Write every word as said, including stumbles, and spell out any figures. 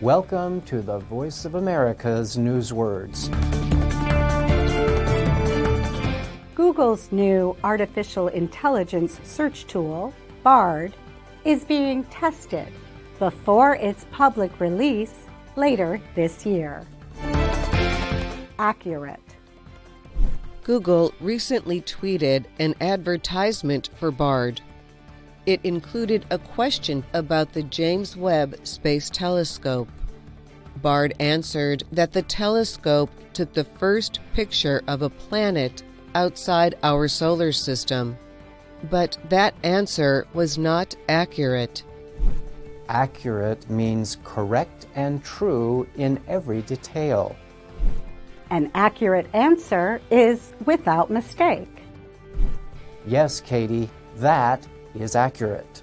Welcome to the Voice of America's Newswords. Google's new artificial intelligence search tool, Bard, is being tested before its public release later this year. Accurate. Google recently tweeted an advertisement for Bard. It included a question about the James Webb Space Telescope. Bard answered that the telescope took the first picture of a planet outside our solar system. But that answer was not accurate. Accurate means correct and true in every detail. An accurate answer is without mistake. Yes, Katie, that is accurate.